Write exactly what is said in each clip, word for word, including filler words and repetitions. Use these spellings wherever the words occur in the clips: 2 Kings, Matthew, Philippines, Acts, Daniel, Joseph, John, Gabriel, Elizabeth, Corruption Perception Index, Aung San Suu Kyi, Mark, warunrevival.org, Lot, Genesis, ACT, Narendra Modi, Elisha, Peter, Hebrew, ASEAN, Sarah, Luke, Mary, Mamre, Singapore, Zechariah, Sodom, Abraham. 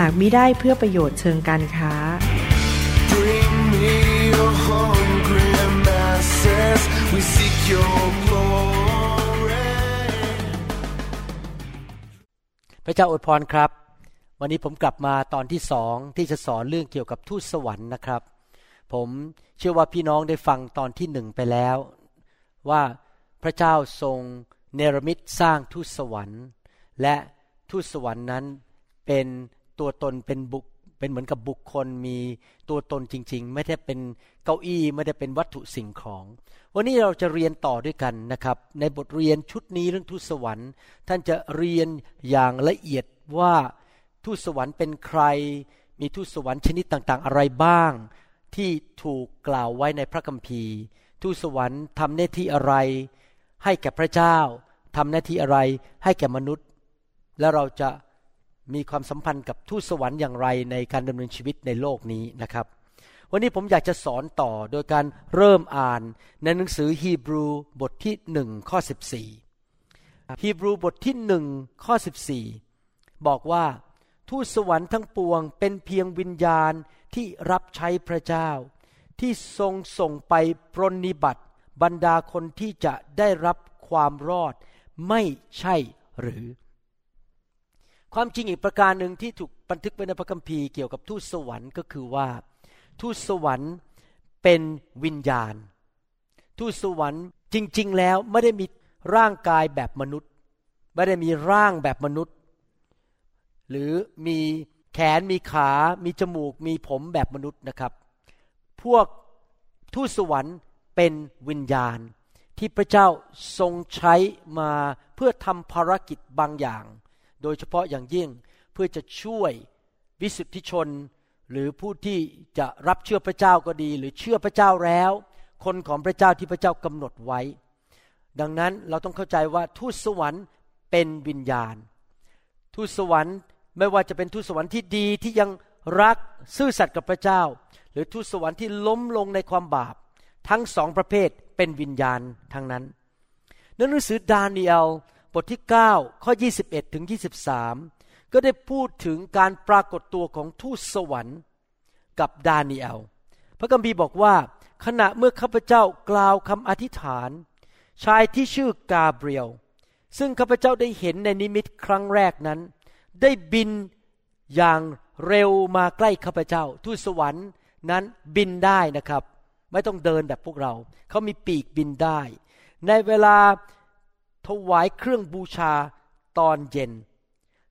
หากมิได้เพื่อประโยชน์เชิงการค้าพระเจ้าอวยพรครับวันนี้ผมกลับมาตอนที่สองที่จะสอนเรื่องเกี่ยวกับทูตสวรรค์นะครับผมเชื่อว่าพี่น้องได้ฟังตอนที่หนึ่งไปแล้วว่าพระเจ้าทรงเนรมิตสร้างทูตสวรรค์และทูตสวรรค์นั้นเป็นตัวตนเป็นบุคเป็นเหมือนกับบุคคลมีตัวตนจริงๆไม่ได้เป็นเก้าอี้ไม่ได้เป็นวัตถุสิ่งของวันนี้เราจะเรียนต่อด้วยกันนะครับในบทเรียนชุดนี้เรื่องทูตสวรรค์ท่านจะเรียนอย่างละเอียดว่าทูตสวรรค์เป็นใครมีทูตสวรรค์ชนิดต่างๆอะไรบ้างที่ถูกกล่าวไว้ในพระคัมภีร์ทูตสวรรค์ทำหน้าที่อะไรให้แก่พระเจ้าทำหน้าที่อะไรให้แก่มนุษย์และเราจะมีความสัมพันธ์กับทูตสวรรค์อย่างไรในการดำเนินชีวิตในโลกนี้นะครับวันนี้ผมอยากจะสอนต่อโดยการเริ่มอ่านในหนังสือฮีบรูบทที่หนึ่งข้อสิบสี่ฮีบรูบทที่หนึ่งข้อสิบสี่บอกว่าทูตสวรรค์ทั้งปวงเป็นเพียงวิญญาณที่รับใช้พระเจ้าที่ทรงส่งไปปรนนิบัติบรรดาคนที่จะได้รับความรอดไม่ใช่หรือความจริงอีกประการหนึ่งที่ถูกบันทึกไว้ในพระคัมภีร์เกี่ยวกับทูตสวรรค์ก็คือว่าทูตสวรรค์เป็นวิญญาณทูตสวรรค์จริงๆแล้วไม่ได้มีร่างกายแบบมนุษย์ไม่ได้มีร่างแบบมนุษย์หรือมีแขนมีขามีจมูกมีผมแบบมนุษย์นะครับพวกทูตสวรรค์เป็นวิญญาณที่พระเจ้าทรงใช้มาเพื่อทำภารกิจบางอย่างโดยเฉพาะอย่างยิ่งเพื่อจะช่วยวิสุทธิชนหรือผู้ที่จะรับเชื่อพระเจ้าก็ดีหรือเชื่อพระเจ้าแล้วคนของพระเจ้าที่พระเจ้ากำหนดไว้ดังนั้นเราต้องเข้าใจว่าทูตสวรรค์เป็นวิญญาณทูตสวรรค์ไม่ว่าจะเป็นทูตสวรรค์ที่ดีที่ยังรักซื่อสัตย์กับพระเจ้าหรือทูตสวรรค์ที่ล้มลงในความบาปทั้งสองประเภทเป็นวิญญาณทั้งนั้นในหนังสือดาเนียลบทที่เก้าข้อยี่สิบเอ็ดถึงยี่สิบสามก็ได้พูดถึงการปรากฏตัวของทูตสวรรค์กับดาเนียลพระคัมภีร์บอกว่าขณะเมื่อข้าพเจ้ากล่าวคำอธิษฐานชายที่ชื่อกาเบรียลซึ่งข้าพเจ้าได้เห็นในนิมิตครั้งแรกนั้นได้บินอย่างเร็วมาใกล้ข้าพเจ้าทูตสวรรค์นั้นบินได้นะครับไม่ต้องเดินแบบพวกเราเขามีปีกบินได้ในเวลาถวายเครื่องบูชาตอนเย็น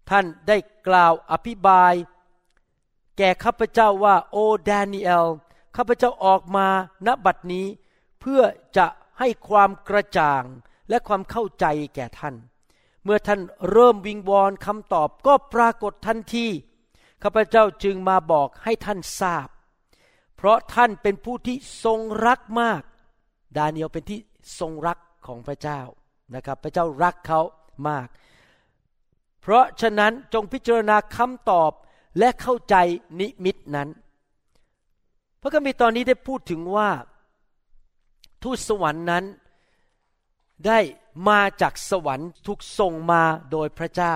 ท่านได้กล่าวอภิบายแก่ข้าพเจ้าว่าโอดาเนียลข้าพเจ้าออกมาณบัดนี้เพื่อจะให้ความกระจ่างและความเข้าใจแก่ท่านเมื่อท่านเริ่มวิงวอนคำตอบก็ปรากฏทันทีข้าพเจ้าจึงมาบอกให้ท่านทราบเพราะท่านเป็นผู้ที่ทรงรักมากดาเนียลเป็นที่ทรงรักของพระเจ้านะครับพระเจ้ารักเขามากเพราะฉะนั้นจงพิจารณาคำตอบและเข้าใจนิมิตนั้นพระคัมภีร์ตอนนี้ได้พูดถึงว่าทูตสวรรค์นั้นได้มาจากสวรรค์ถูกส่งมาโดยพระเจ้า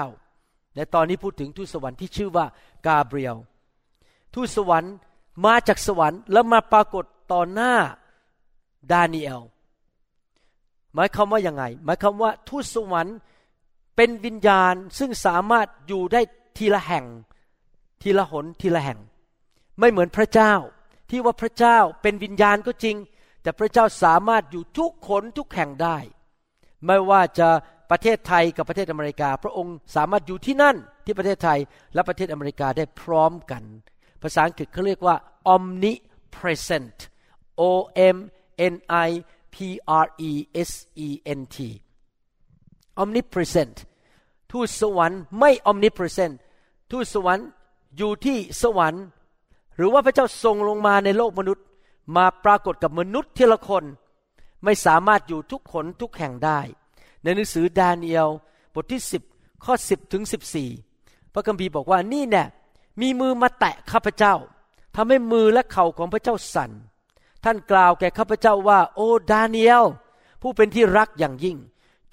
และตอนนี้พูดถึงทูตสวรรค์ที่ชื่อว่ากาเบรียลทูตสวรรค์มาจากสวรรค์แล้วมาปรากฏต่อหน้าดาเนียลหมายความว่ายังไงหมายความว่าทูตสวรรค์เป็นวิญญาณซึ่งสามารถอยู่ได้ทีละแห่งทีละหนทีละแห่งไม่เหมือนพระเจ้าที่ว่าพระเจ้าเป็นวิญญาณก็จริงแต่พระเจ้าสามารถอยู่ทุกขนทุกแห่งได้ไม่ว่าจะประเทศไทยกับประเทศอเมริกาพระองค์สามารถอยู่ที่นั่นที่ประเทศไทยและประเทศอเมริกาได้พร้อมกันภาษาอังกฤษเขาเรียกว่า omnipresent o m n i p r e s e n t omnipresent ทูตสวรรค์ไม่ omnipresent ทูตสวรรค์ อยู่ที่สวรรค์หรือว่าพระเจ้าทรงลงมาในโลกมนุษย์มาปรากฏกับมนุษย์ทีละคนไม่สามารถอยู่ทุกคนทุกแห่งได้ในหนังสือดาเนียลบทที่สิบข้อสิบถึงสิบสี่พระคัมภีร์บอกว่านี่แน่มีมือมาแตะข้าพเจ้าทำให้มือและเข่าของพระเจ้าสั่นท่านกล่าวแก่ข้าพเจ้าว่าโอ้ดาเนียลผู้เป็นที่รักอย่างยิ่ง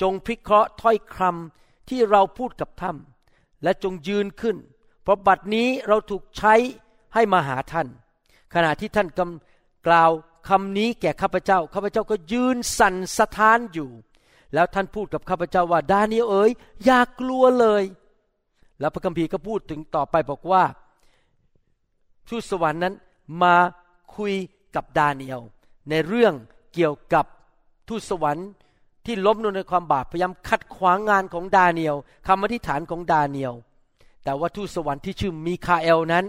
จงพิเคราะห์ถ้อยคำที่เราพูดกับท่านและจงยืนขึ้นเพราะบัดนี้เราถูกใช้ให้มาหาท่านขณะที่ท่านกล่าวคำนี้แก่ข้าพเจ้าข้าพเจ้าก็ยืนสั่นสะท้านอยู่แล้วท่านพูดกับข้าพเจ้าว่าดาเนียลเอ๋ยอย่ากลัวเลยแล้วพระคัมภีร์ก็พูดถึงต่อไปบอกว่าทูตสวรรค์นั้นมาคุยกับดาเนียลในเรื่องเกี่ยวกับทูตสวรรค์ที่ล้มลงในความบาปพยายามขัดขวางงานของดาเนียลคำอธิษฐานของดาเนียลแต่ว่าทูตสวรรค์ที่ชื่อมีคาเอลนั้น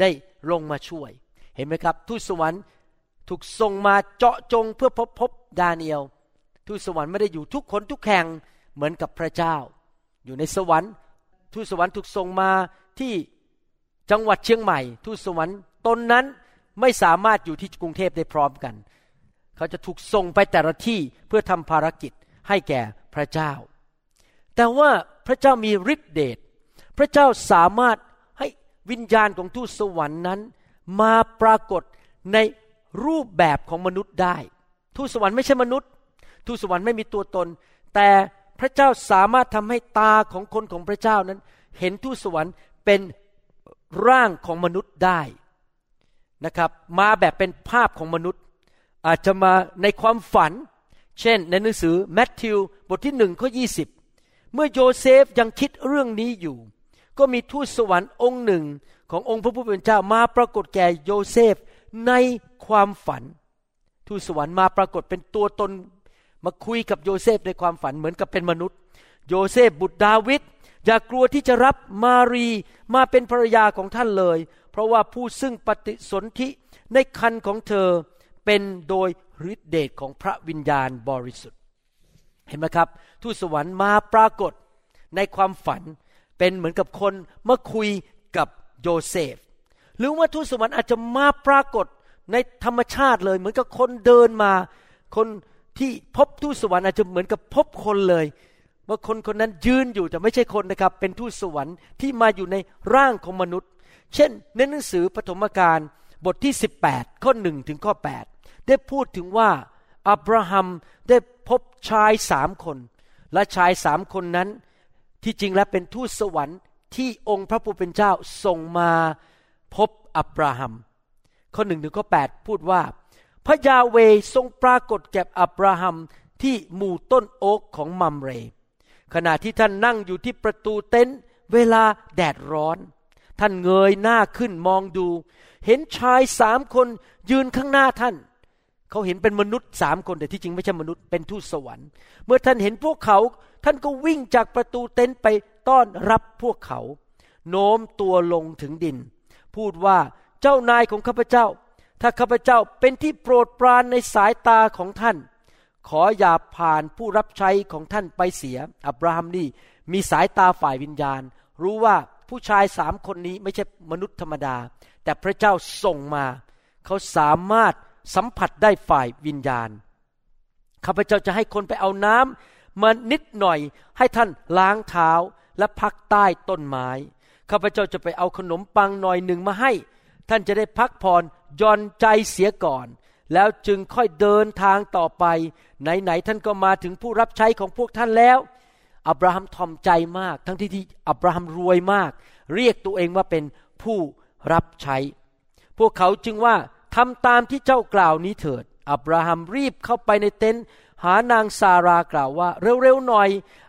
ได้ลงมาช่วยเห็นไหมครับทูตสวรรค์ถูกส่งมาเจาะจงเพื่อพบพบดาเนียลทูตสวรรค์ไม่ได้อยู่ทุกคนทุกแห่งเหมือนกับพระเจ้าอยู่ในสวรรค์ทูตสวรรค์ถูกส่งมาที่จังหวัดเชียงใหม่ทูตสวรรค์ตนนั้นไม่สามารถอยู่ที่กรุงเทพได้พร้อมกันเขาจะถูกส่งไปแต่ละที่เพื่อทำภารกิจให้แก่พระเจ้าแต่ว่าพระเจ้ามีฤทธิ์เดชพระเจ้าสามารถให้วิญญาณของทูตสวรรค์นั้นมาปรากฏในรูปแบบของมนุษย์ได้ทูตสวรรค์ไม่ใช่มนุษย์ทูตสวรรค์ไม่มีตัวตนแต่พระเจ้าสามารถทำให้ตาของคนของพระเจ้านั้นเห็นทูตสวรรค์เป็นร่างของมนุษย์ได้นะครับมาแบบเป็นภาพของมนุษย์อาจจะมาในความฝันเช่นในหนังสือมัทธิวบทที่หนึ่งข้อยี่สิบเมื่อโยเซฟยังคิดเรื่องนี้อยู่ก็มีทูตสวรรค์องค์หนึ่งขององค์พระผู้เป็นเจ้ามาปรากฏแก่โยเซฟในความฝันทูตสวรรค์มาปรากฏเป็นตัวตนมาคุยกับโยเซฟในความฝันเหมือนกับเป็นมนุษย์โยเซฟบุตรดาวิดอย่ากลัวที่จะรับมารีมาเป็นภรรยาของท่านเลยเพราะว่าผู้ซึ่งปฏิสนธิในครรภ์ของเธอเป็นโดยฤทธิเดชของพระวิญญาณบริสุทธิ์เห็นไหมครับทูตสวรรค์มาปรากฏในความฝันเป็นเหมือนกับคนมาคุยกับโยเซฟหรือว่าทูตสวรรค์อาจจะมาปรากฏในธรรมชาติเลยเหมือนกับคนเดินมาคนที่พบทูตสวรรค์อาจจะเหมือนกับพบคนเลยว่าคนคนนั้นยืนอยู่แต่ไม่ใช่คนนะครับเป็นทูตสวรรค์ที่มาอยู่ในร่างของมนุษย์เช่นในหนังสือปฐมกาลบทที่สิบแปดข้อหนึ่งถึงข้อแปดได้พูดถึงว่าอับราฮัมได้พบชายสามคนและชายสามคนนั้นที่จริงแล้วเป็นทูตสวรรค์ที่องค์พระผู้เป็นเจ้าส่งมาพบอับราฮัมข้อหนึ่งถึงข้อแปดพูดว่าพระยาเวห์ทรงปรากฏแก่อับราฮัมที่หมู่ต้นโอ๊กของมัมเรขณะที่ท่านนั่งอยู่ที่ประตูเต็นท์เวลาแดดร้อนท่านเงยหน้าขึ้นมองดูเห็นชายสามคนยืนข้างหน้าท่านเขาเห็นเป็นมนุษย์สามคนแต่ที่จริงไม่ใช่มนุษย์เป็นทูตสวรรค์เมื่อท่านเห็นพวกเขาท่านก็วิ่งจากประตูเต็นท์ไปต้อนรับพวกเขาโน้มตัวลงถึงดินพูดว่าเจ้านายของข้าพเจ้าถ้าข้าพเจ้าเป็นที่โปรดปรานในสายตาของท่านขออย่าผ่านผู้รับใช้ของท่านไปเสียอับราฮัมนี่มีสายตาฝ่ายวิญญาณรู้ว่าผู้ชายสามคนนี้ไม่ใช่มนุษย์ธรรมดาแต่พระเจ้าส่งมาเขาสามารถสัมผัสได้ฝ่ายวิญญาณข้าพเจ้าจะให้คนไปเอาน้ำมานิดหน่อยให้ท่านล้างเท้าและพักใต้ต้นไม้ข้าพเจ้าจะไปเอาขนมปังหน่อยหนึ่งมาให้ท่านจะได้พักผ่อนย่อนใจเสียก่อนแล้วจึงค่อยเดินทางต่อไปไหนๆท่านก็มาถึงผู้รับใช้ของพวกท่านแล้วอับราฮัมทอมใจมากทั้งที่ที่อับราฮัมรวยมากเรียกตัวเองว่าเป็นผู้รับใช้พวกเขาจึงว่าทำตามที่เจ้ากล่าวนี้เถิดอับราฮัมรีบเข้าไปในเต็นท์หานางซารากล่าวว่าเร็วๆหน่อย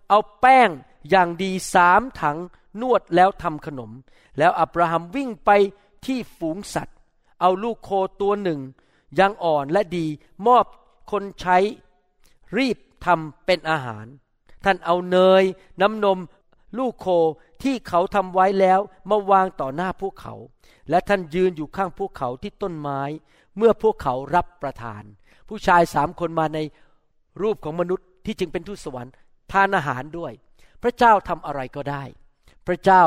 เอาแป้งอย่างดีสามถังนวดแล้วทำขนมแล้วอับราฮัมวิ่งไปที่ฝูงสัตว์เอาลูกโคตัวหนึ่งยังอ่อนและดีมอบคนใช้รีบทำเป็นอาหารท่านเอาเนยน้ำนมลูกโคที่เขาทำไว้แล้วมาวางต่อหน้าพวกเขาและท่านยืนอยู่ข้างพวกเขาที่ต้นไม้เมื่อพวกเขารับประทานผู้ชายสามคนมาในรูปของมนุษย์ที่จึงเป็นทูตสวรรค์ทานอาหารด้วยพระเจ้าทำอะไรก็ได้พระเจ้า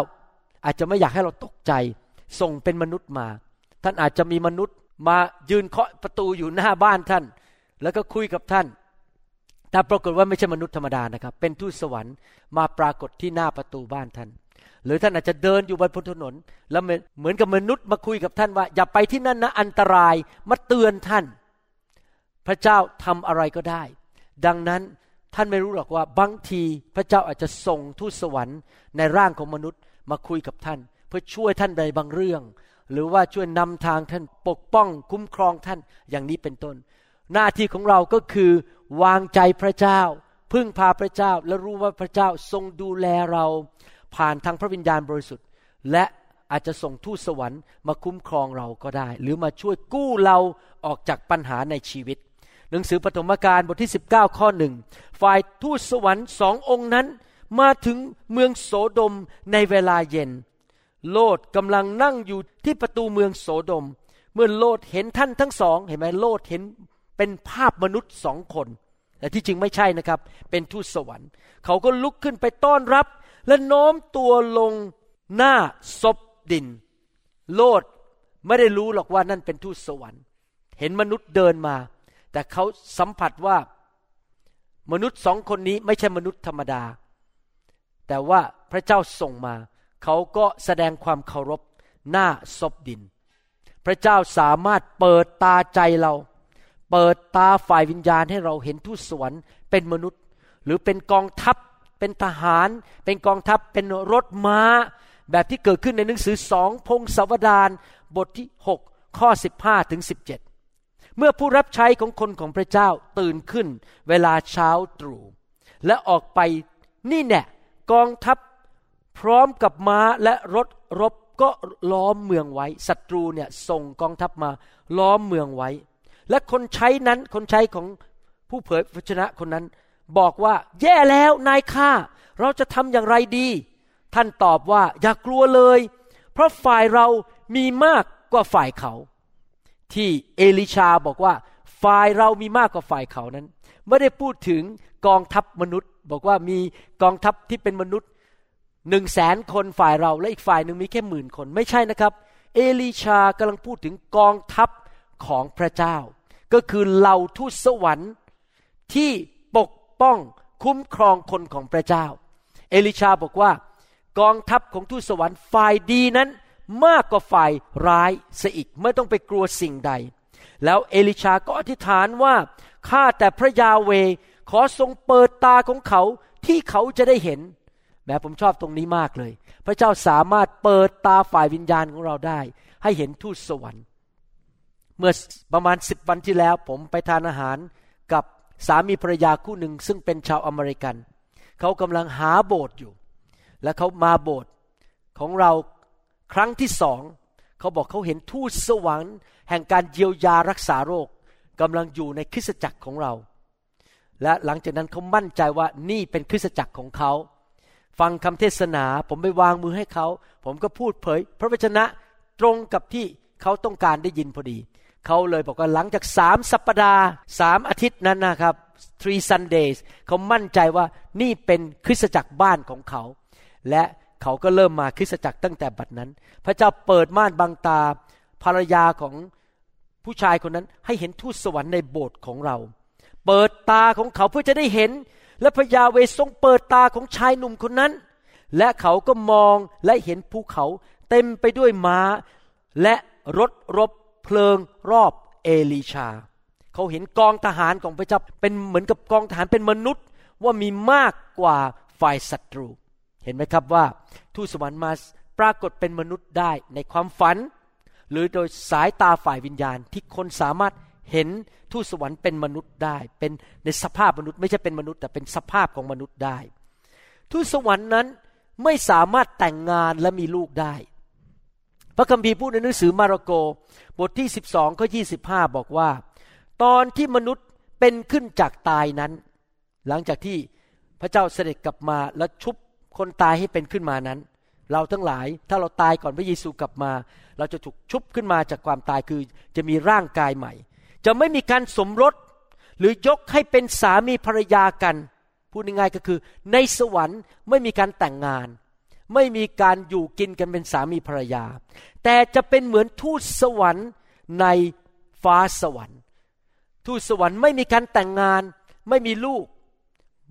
อาจจะไม่อยากให้เราตกใจ ส่งเป็นมนุษย์มาท่านอาจจะมีมนุษย์มายืนเคาะประตูอยู่หน้าบ้านท่านแล้วก็คุยกับท่านแต่ปรากฏว่าไม่ใช่มนุษย์ธรรมดานะครับเป็นทูตสวรรค์มาปรากฏที่หน้าประตูบ้านท่านหรือท่านอาจจะเดินอยู่บนพื้นถนนแล้วเหมือนกับมนุษย์มาคุยกับท่านว่าอย่าไปที่นั่นนะอันตรายมาเตือนท่านพระเจ้าทำอะไรก็ได้ดังนั้นท่านไม่รู้หรอกว่าบางทีพระเจ้าอาจจะส่งทูตสวรรค์ในร่างของมนุษย์มาคุยกับท่านเพื่อช่วยท่านในบางเรื่องหรือว่าช่วยนำทางท่านปกป้องคุ้มครองท่านอย่างนี้เป็นต้นหน้าที่ของเราก็คือวางใจพระเจ้าพึ่งพาพระเจ้าและรู้ว่าพระเจ้าทรงดูแลเราผ่านทางพระวิญญาณบริสุทธิ์และอาจจะส่งทูตสวรรค์มาคุ้มครองเราก็ได้หรือมาช่วยกู้เราออกจากปัญหาในชีวิตหนังสือปฐมกาลบทที่สิบเก้าข้อหนึ่งฝ่ายทูตสวรรค์สององค์นั้นมาถึงเมืองโสโดมในเวลาเย็นโลดกำลังนั่งอยู่ที่ประตูเมืองโสโดมเมื่อโลดเห็นท่านทั้งสองเห็นไหมโลดเห็นเป็นภาพมนุษย์สองคนแต่ที่จริงไม่ใช่นะครับเป็นทูตสวรรค์เขาก็ลุกขึ้นไปต้อนรับและโน้มตัวลงหน้าซบดินโลดไม่ได้รู้หรอกว่านั่นเป็นทูตสวรรค์เห็นมนุษย์เดินมาแต่เขาสัมผัสว่ามนุษย์สองคนนี้ไม่ใช่มนุษย์ธรรมดาแต่ว่าพระเจ้าส่งมาเขาก็แสดงความเคารพหน้าซบดินพระเจ้าสามารถเปิดตาใจเราเปิดตาฝ่ายวิญญาณให้เราเห็นทูตสวรรค์เป็นมนุษย์หรือเป็นกองทัพเป็นทหารเป็นกองทัพเป็นรถม้าแบบที่เกิดขึ้นในหนังสือสองพงศาวดารบทที่หกข้อสิบห้าถึงสิบเจ็ดเมื่อผู้รับใช้ของคนของพระเจ้าตื่นขึ้นเวลาเช้าตรู่และออกไปนี่แน่กองทัพพร้อมกับม้าและรถรบก็ล้อมเมืองไว้ศัตรูเนี่ยส่งกองทัพมาล้อมเมืองไว้และคนใช้นั้นคนใช้ของผู้เผยพระชนะคนนั้นบอกว่าแย่แล้วนายข้าเราจะทำอย่างไรดีท่านตอบว่าอย่ากลัวเลยเพราะฝ่ายเรามีมากกว่าฝ่ายเขาที่เอลิชาบอกว่าฝ่ายเรามีมากกว่าฝ่ายเขานั้นไม่ได้พูดถึงกองทัพมนุษย์บอกว่ามีกองทัพที่เป็นมนุษย์หนึ่งแสนคนฝ่ายเราและอีกฝ่ายหนึ่งมีแค่หมื่นคนไม่ใช่นะครับเอลิชากำลังพูดถึงกองทัพของพระเจ้าก็คือเหล่าทูตสวรรค์ที่ปกป้องคุ้มครองคนของพระเจ้าเอลิชาบอกว่ากองทัพของทูตสวรรค์ฝ่ายดีนั้นมากกว่าฝ่ายร้ายเสียอีกไม่ต้องไปกลัวสิ่งใดแล้วเอลิชาก็อธิษฐานว่าข้าแต่พระยาห์เวห์ขอทรงเปิดตาของเขาที่เขาจะได้เห็นแม้ผมชอบตรงนี้มากเลยพระเจ้าสามารถเปิดตาฝ่ายวิญญาณของเราได้ให้เห็นทูตสวรรค์เมื่อประมาณสิบวันที่แล้วผมไปทานอาหารกับสามีภรรยาคู่หนึ่งซึ่งเป็นชาวอเมริกันเขากำลังหาโบสถ์อยู่และเขามาโบสถ์ของเราครั้งที่สองเขาบอกเขาเห็นทูตสวรรค์แห่งการเยียวยารักษาโรคกำลังอยู่ในคริสตจักรของเราและหลังจากนั้นเขามั่นใจว่านี่เป็นคริสตจักรของเขาฟังคำเทศนาผมไปวางมือให้เขาผมก็พูดเผยพระวจนะตรงกับที่เขาต้องการได้ยินพอดีเขาเลยบอกว่าหลังจากสามสัปดาห์สามอาทิตย์นั้นนะครับ three Sundays เขามั่นใจว่านี่เป็นคริสตจักรบ้านของเขาและเขาก็เริ่มมาคริสตจักรตั้งแต่บัดนั้นพระเจ้าเปิดม่านบังตาภรรยาของผู้ชายคนนั้นให้เห็นทูตสวรรค์ในโบสถ์ของเราเปิดตาของเขาเพื่อจะได้เห็นและพระยาห์เวห์ทรงเปิดตาของชายหนุ่มคนนั้นและเขาก็มองและเห็นภูเขาเต็มไปด้วยม้าและรถรบเพลิงรอบเอลีชาเขาเห็นกองทหารของพระเจ้าเป็นเหมือนกับกองทหารเป็นมนุษย์ว่ามีมากกว่าฝ่ายศัตรูเห็นไหมครับว่าทูตสวรรค์มาปรากฏเป็นมนุษย์ได้ในความฝันหรือโดยสายตาฝ่ายวิญญาณที่คนสามารถเห็นทูตสวรรค์เป็นมนุษย์ได้เป็นในสภาพมนุษย์ไม่ใช่เป็นมนุษย์แต่เป็นสภาพของมนุษย์ได้ทูตสวรรค์นั้นไม่สามารถแต่งงานและมีลูกได้พระคัมภีร์พูดในหนังสือมาระโกบทที่สิบสองข้อยี่สิบห้าบอกว่าตอนที่มนุษย์เป็นขึ้นจากตายนั้นหลังจากที่พระเจ้าเสด็จกลับมาและชุบคนตายให้เป็นขึ้นมานั้นเราทั้งหลายถ้าเราตายก่อนพระเยซูกลับมาเราจะถูกชุบขึ้นมาจากความตายคือจะมีร่างกายใหม่จะไม่มีการสมรสหรือยกให้เป็นสามีภรรยากันพูดง่ายๆก็คือในสวรรค์ไม่มีการแต่งงาน ไม่มีการอยู่กินกันเป็นสามีภรรยาแต่จะเป็นเหมือนทูตสวรรค์ในฟ้าสวรรค์ทูตสวรรค์ไม่มีการแต่งงานไม่มีลูก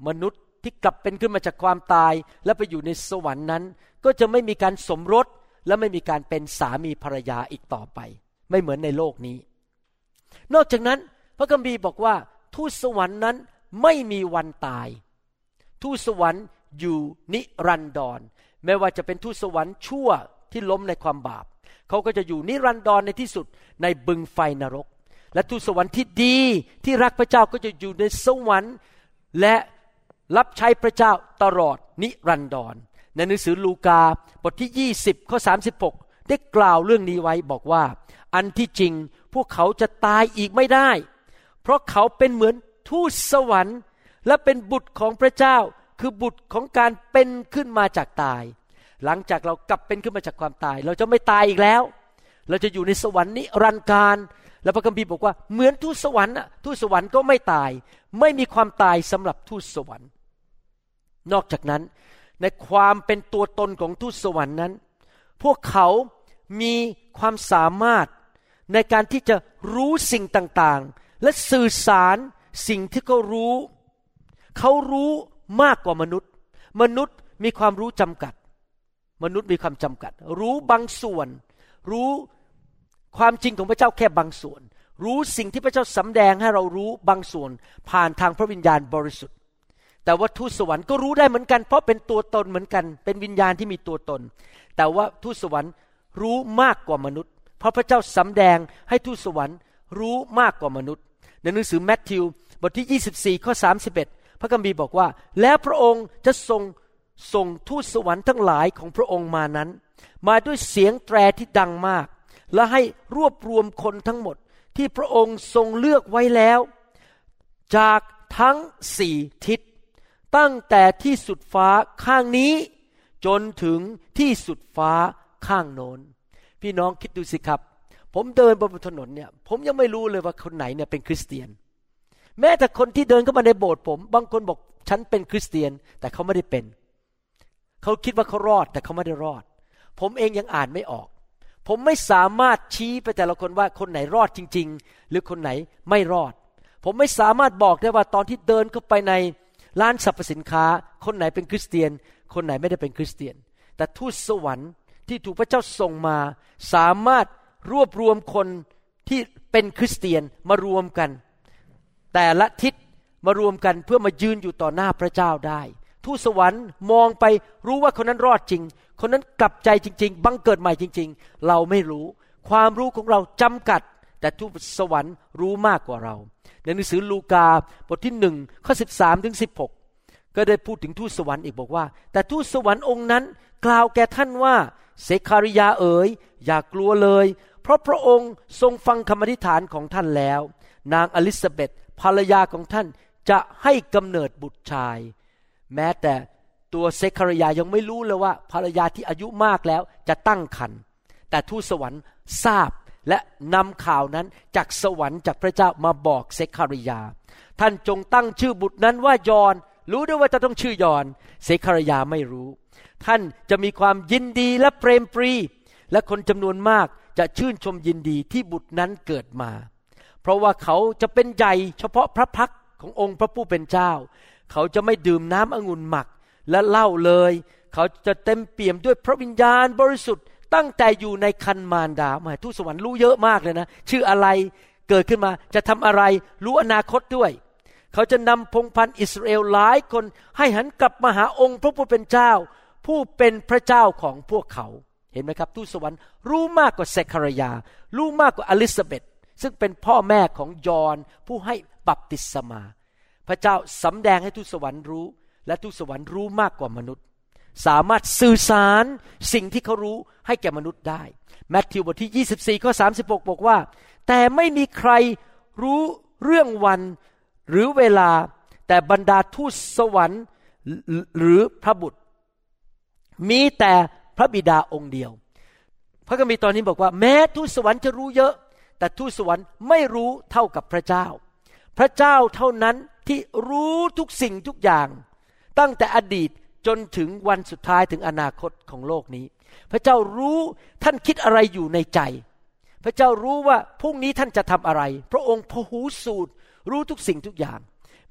มนุษย์ที่กลับเป็นขึ้นมาจากความตายและไปอยู่ในสวรรค์นั้นก็จะไม่มีการสมรสและไม่มีการเป็นสามีภรรยาอีกต่อไปไม่เหมือนในโลกนี้นอกจากนั้นพระคัมภีร์บอกว่าทูตสวรรค์นั้นไม่มีวันตายทูตสวรรค์อยู่นิรันดรไม่ว่าจะเป็นทูตสวรรค์ชั่วที่ล้มในความบาปเขาก็จะอยู่นิรันดรในที่สุดในบึงไฟนรกและทูตสวรรค์ที่ดีที่รักพระเจ้าก็จะอยู่ในสวรรค์และรับใช้พระเจ้าตลอดนิรันดรในหนังสือลูกาบทที่ยี่สิบข้อสามสิบหกได้กล่าวเรื่องนี้ไว้บอกว่าอันที่จริงพวกเขาจะตายอีกไม่ได้เพราะเขาเป็นเหมือนทูตสวรรค์และเป็นบุตรของพระเจ้าคือบุตรของการเป็นขึ้นมาจากตายหลังจากเรากลับเป็นขึ้นมาจากความตายเราจะไม่ตายอีกแล้วเราจะอยู่ในสวรรค์นิรันดร์กาลและพระคัมภีร์บอกว่าเหมือนทูตสวรรค์ทูตสวรรค์ก็ไม่ตายไม่มีความตายสำหรับทูตสวรรค์นอกจากนั้นในความเป็นตัวตนของทูตสวรรค์นั้นพวกเขามีความสามารถในการที่จะรู้สิ่งต่างๆและสื่อสารสิ่งที่เขารู้เขารู้มากกว่ามนุษย์มนุษย์มีความรู้จำกัดมนุษย์มีความจำกัดรู้บางส่วนรู้ความจริงของพระเจ้าแค่บางส่วนรู้สิ่งที่พระเจ้าสำแดงให้เรารู้บางส่วนผ่านทางพระวิญญาณบริสุทธิ์แต่ว่าทูตสวรรค์ก็รู้ได้เหมือนกันเพราะเป็นตัวตนเหมือนกันเป็นวิญญาณที่มีตัวตนแต่ว่าทูตสวรรค์รู้มากกว่ามนุษย์เพราะพระเจ้าสำแดงให้ทูตสวรรค์รู้มากกว่ามนุษย์ในหนังสือมัทธิวบทที่ยี่สิบสี่ข้อสามสิบเอ็ดพระคัมภีร์บอกว่าแล้วพระองค์จะทรงส่งทูตสวรรค์ทั้งหลายของพระองค์มานั้นมาด้วยเสียงแตรที่ดังมากและให้รวบรวมคนทั้งหมดที่พระองค์ทรงเลือกไว้แล้วจากทั้งสี่ทิศตั้งแต่ที่สุดฟ้าข้างนี้จนถึงที่สุดฟ้าข้างโน้นพี่น้องคิดดูสิครับผมเดินบนถนนเนี่ยผมยังไม่รู้เลยว่าคนไหนเนี่ยเป็นคริสเตียนแม้แต่คนที่เดินเข้ามาในโบสถ์ผมบางคนบอกฉันเป็นคริสเตียนแต่เขาไม่ได้เป็นเขาคิดว่าเขารอดแต่เขาไม่ได้รอดผมเองยังอ่านไม่ออกผมไม่สามารถชี้ไปแต่ละคนว่าคนไหนรอดจริงๆหรือคนไหนไม่รอดผมไม่สามารถบอกได้ว่าตอนที่เดินเข้าไปในร้านสรรพสินค้าคนไหนเป็นคริสเตียนคนไหนไม่ได้เป็นคริสเตียนแต่ทูตสวรรค์ที่ถูกพระเจ้าส่งมาสามารถรวบรวมคนที่เป็นคริสเตียนมารวมกันแต่ละทิศมารวมกันเพื่อมายืนอยู่ต่อหน้าพระเจ้าได้ทูตสวรรค์มองไปรู้ว่าคนนั้นรอดจริงคนนั้นกลับใจจริงๆบังเกิดใหม่จริงๆเราไม่รู้ความรู้ของเราจำกัดแต่ทูตสวรรค์รู้มากกว่าเราในหนังสือลูกาบทที่หนึ่งข้อสิบสามถึงสิบหกก็ได้พูดถึงทูตสวรรค์อีกบอกว่าแต่ทูตสวรรค์องค์นั้นกล่าวแก่ท่านว่าเสคาริยาเอ๋ยอย่ากลัวเลยเพราะพระองค์ทรงฟังคำอธิษฐานของท่านแล้วนางอลิซาเบธภรรยาของท่านจะให้กำเนิดบุตรชายแม้แต่ตัวเซคาริยายังไม่รู้เลยว่าภรรยาที่อายุมากแล้วจะตั้งครรภ์แต่ทูตสวรรค์ทราบและนำข่าวนั้นจากสวรรค์จากพระเจ้ามาบอกเซคาริยาท่านจงตั้งชื่อบุตรนั้นว่ายอนรู้ด้วยว่าจะต้องชื่อยอนเซคาริยาไม่รู้ท่านจะมีความยินดีและเปรมปรีและคนจำนวนมากจะชื่นชมยินดีที่บุตรนั้นเกิดมาเพราะว่าเขาจะเป็นใหญ่เฉพาะพระพักตร์ขององค์พระผู้เป็นเจ้าเขาจะไม่ดื่มน้ำองุ่นหมักและเหล้าเลยเขาจะเต็มเปี่ยมด้วยพระวิญญาณบริสุทธิ์ตั้งแต่อยู่ในคันมารดาแม่ทูตสวรรค์รู้เยอะมากเลยนะชื่ออะไรเกิดขึ้นมาจะทำอะไรรู้อนาคตด้วยเขาจะนำพงศ์พันธุ์อิสราเอลหลายคนให้หันกลับมาหาองค์พระผู้เป็นเจ้าผู้เป็นพระเจ้าของพวกเขาเห็นไหมครับทูตสวรรค์รู้มากกว่าเซคาริยารู้มากกว่าอลิซาเบธซึ่งเป็นพ่อแม่ของยอห์นผู้ให้บัพติศมาพระเจ้าสำแดงให้ทูตสวรรค์รู้และทูตสวรรค์รู้มากกว่ามนุษย์สามารถสื่อสารสิ่งที่เขารู้ให้แก่มนุษย์ได้มัทธิวบทที่ยี่สิบสี่ข้อสามสิบหกบอกว่าแต่ไม่มีใครรู้เรื่องวันหรือเวลาแต่บรรดาทูตสวรรค์หรือพระบุตรมีแต่พระบิดาองค์เดียวพระคัมภีร์ตอนนี้บอกว่าแม้ทูตสวรรค์จะรู้เยอะแต่ทูตสวรรค์ไม่รู้เท่ากับพระเจ้าพระเจ้าเท่านั้นที่รู้ทุกสิ่งทุกอย่างตั้งแต่อดีต จนถึงวันสุดท้ายถึงอนาคตของโลกนี้พระเจ้ารู้ท่านคิดอะไรอยู่ในใจพระเจ้ารู้ว่าพรุ่งนี้ท่านจะทำอะไรพระองค์พหูสูตรรู้ทุกสิ่งทุกอย่าง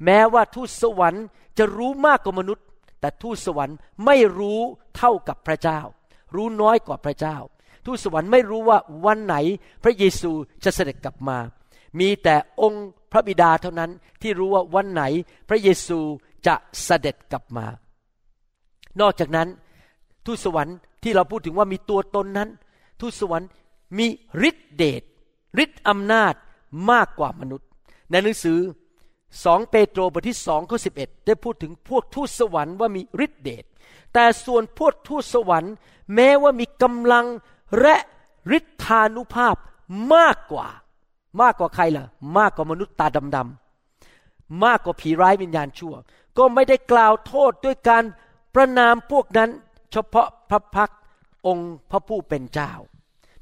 แม้ว่าทูตสวรรค์จะรู้มากกว่ามนุษย์แต่ทูตสวรรค์ไม่รู้เท่ากับพระเจ้ารู้น้อยกว่าพระเจ้าทูตสวรรค์ไม่รู้ว่าวันไหนพระเยซูจะเสด็จกลับมามีแต่องค์พระบิดาเท่านั้นที่รู้ว่าวันไหนพระเยซูจะเสด็จกลับมานอกจากนั้นทูตสวรรค์ที่เราพูดถึงว่ามีตัวตนนั้นทูตสวรรค์มีฤทธิเดชฤทธิอำนาจมากกว่ามนุษย์ในหนังสือสองเปโตรบทที่สองข้อสิบเอ็ดได้พูดถึงพวกทูตสวรรค์ว่ามีฤทธิเดชแต่ส่วนพวกทูตสวรรค์แม้ว่ามีกำลังและฤทธานุภาพมากกว่ามากกว่าใครล่ะมากกว่ามนุษย์ตาดำๆมากกว่าผีร้ายวิญญาณชั่วก็ไม่ได้กล่าวโทษด้วยการประณามพวกนั้นเฉพาะพระพักตร์องค์พระผู้เป็นเจ้า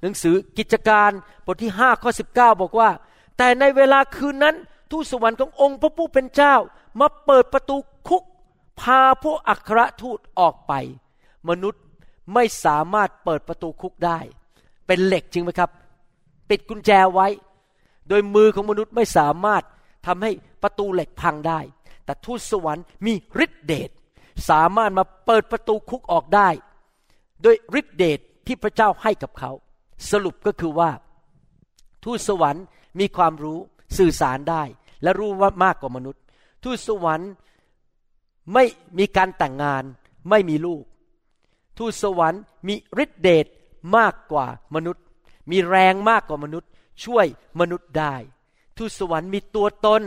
หนังสือกิจการบทที่ห้าข้อสิบเก้าบอกว่าแต่ในเวลาคืนนั้นทูตสวรรค์ขององค์พระผู้เป็นเจ้ามาเปิดประตูคุกพาพวกอัครทูตออกไปมนุษย์ไม่สามารถเปิดประตูคุกได้เป็นเหล็กจริงไหมครับปิดกุญแจไว้โดยมือของมนุษย์ไม่สามารถทำให้ประตูเหล็กพังได้แต่ทูตสวรรค์มีฤทธิเดชสามารถมาเปิดประตูคุกออกได้ด้วยฤทธิเดชที่พระเจ้าให้กับเขาสรุปก็คือว่าทูตสวรรค์มีความรู้สื่อสารได้และรู้ว่ามากกว่ามนุษย์ทูตสวรรค์ไม่มีการแต่งงานไม่มีลูกทูตสวรรค์มีฤทธิเดชมากกว่ามนุษย์มีแรงมากกว่ามนุษย์ช่วยมนุษย์ได้ทูตสวรรค์มีตัวตน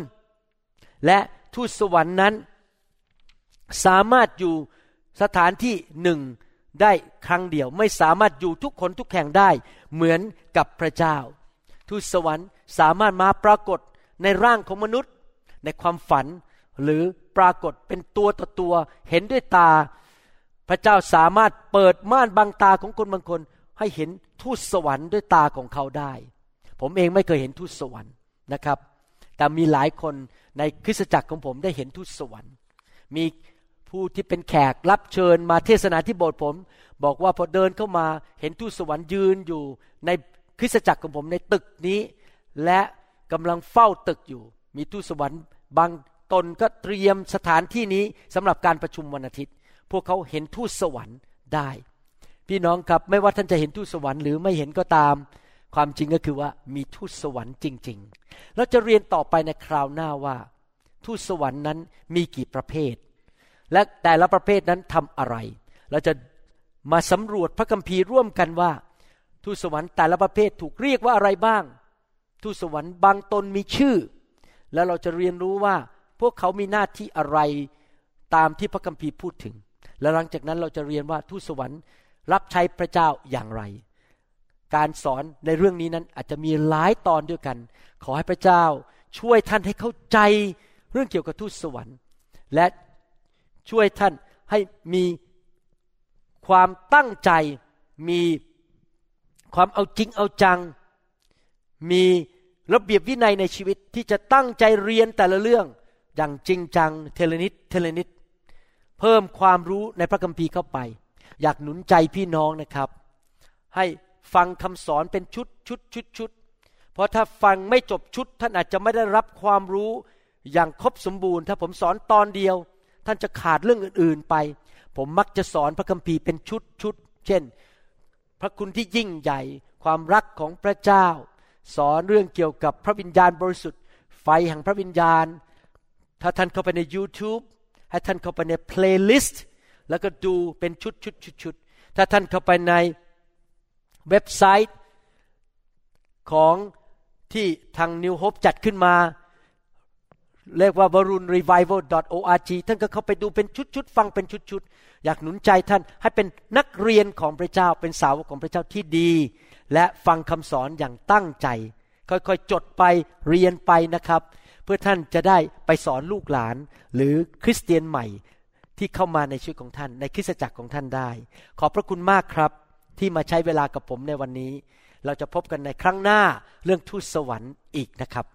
และทูตสวรรค์นั้นสามารถอยู่สถานที่หนึ่งได้ครั้งเดียวไม่สามารถอยู่ทุกคนทุกแห่งได้เหมือนกับพระเจ้าทูตสวรรค์สามารถมาปรากฏในร่างของมนุษย์ในความฝันหรือปรากฏเป็นตัวต่อตัวเห็นด้วยตาพระเจ้าสามารถเปิดม่านบังตาของคนบางคนให้เห็นทูตสวรรค์ด้วยตาของเขาได้ผมเองไม่เคยเห็นทูตสวรรค์นะครับแต่มีหลายคนในคริสตจักรของผมได้เห็นทูตสวรรค์มีผู้ที่เป็นแขกรับเชิญมาเทศนาที่โบสถ์ผมบอกว่าพอเดินเข้ามาเห็นทูตสวรรค์ยืนอยู่ในคริสตจักรของผมในตึกนี้และกำลังเฝ้าตึกอยู่มีทูตสวรรค์บางตนก็เตรียมสถานที่นี้สำหรับการประชุมวันอาทิตย์พวกเขาเห็นทูตสวรรค์ได้พี่น้องครับไม่ว่าท่านจะเห็นทูตสวรรค์หรือไม่เห็นก็ตามความจริงก็คือว่ามีทูตสวรรค์จริงๆเราจะเรียนต่อไปในคราวหน้าว่าทูตสวรรค์นั้นมีกี่ประเภทและแต่ละประเภทนั้นทำอะไรเราจะมาสำรวจพระคัมภีร์ร่วมกันว่าทูตสวรรค์แต่ละประเภทถูกเรียกว่าอะไรบ้างทูตสวรรค์บางตนมีชื่อและเราจะเรียนรู้ว่าพวกเขามีหน้าที่อะไรตามที่พระคัมภีร์พูดถึงและหลังจากนั้นเราจะเรียนว่าทูตสวรรค์รับใช้พระเจ้าอย่างไรการสอนในเรื่องนี้นั้นอาจจะมีหลายตอนด้วยกันขอให้พระเจ้าช่วยท่านให้เข้าใจเรื่องเกี่ยวกับทูตสวรรค์และช่วยท่านให้มีความตั้งใจมีความเอาจริงเอาจังมีระเบียบวินัยในชีวิตที่จะตั้งใจเรียนแต่ละเรื่องอย่างจริงจังเทเลนิดเทเลนิดเพิ่มความรู้ในพระคัมภีร์เข้าไปอยากหนุนใจพี่น้องนะครับให้ฟังคำสอนเป็นชุดชุดชุดชุดเพราะถ้าฟังไม่จบชุดท่านอาจจะไม่ได้รับความรู้อย่างครบสมบูรณ์ถ้าผมสอนตอนเดียวท่านจะขาดเรื่องอื่นๆไปผมมักจะสอนพระคัมภีร์เป็นชุดชุดเช่นพระคุณที่ยิ่งใหญ่ความรักของพระเจ้าสอนเรื่องเกี่ยวกับพระวิญญาณบริสุทธิ์ไฟแห่งพระวิญญาณถ้าท่านเข้าไปใน YouTube ให้ท่านเข้าไปใน Playlist แล้วก็ดูเป็นชุดชุดชุดชุดถ้าท่านเข้าไปในเว็บไซต์ของที่ทาง New Hope จัดขึ้นมาเรียกว่า warun revival dot org ท่านก็เข้าไปดูเป็นชุดๆฟังเป็นชุดๆอยากหนุนใจท่านให้เป็นนักเรียนของพระเจ้าเป็นสาวกของพระเจ้าที่ดีและฟังคำสอนอย่างตั้งใจค่อยๆจดไปเรียนไปนะครับเพื่อท่านจะได้ไปสอนลูกหลานหรือคริสเตียนใหม่ที่เข้ามาในชีวิตของท่านในคริสตจักรของท่านได้ขอบพระคุณมากครับที่มาใช้เวลากับผมในวันนี้เราจะพบกันในครั้งหน้าเรื่องทูตสวรรค์อีกนะครับ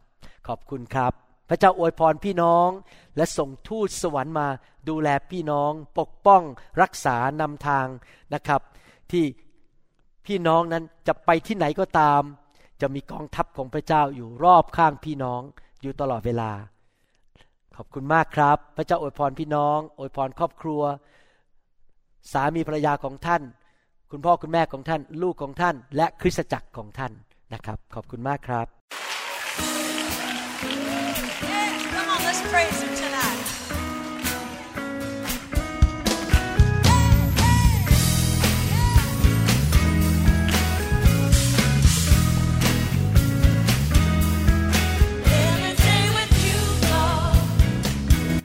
ขอบคุณครับ พระเจ้าอวยพรพี่น้องและส่งทูตสวรรค์มาดูแลพี่น้องปกป้องรักษานำทางนะครับที่พี่น้องนั้นจะไปที่ไหนก็ตามจะมีกองทัพของพระเจ้าอยู่รอบข้างพี่น้องอยู่ตลอดเวลาขอบคุณมากครับพระเจ้าอวยพรพี่น้องอวยพรครอบครัวสามีภรรยาของท่านคุณพ่อคุณแม่ของท่านลูกของท่านและคริสตจักรของท่านนะครับขอบคุณมากครับ yeah, come on, let's praise him tonight.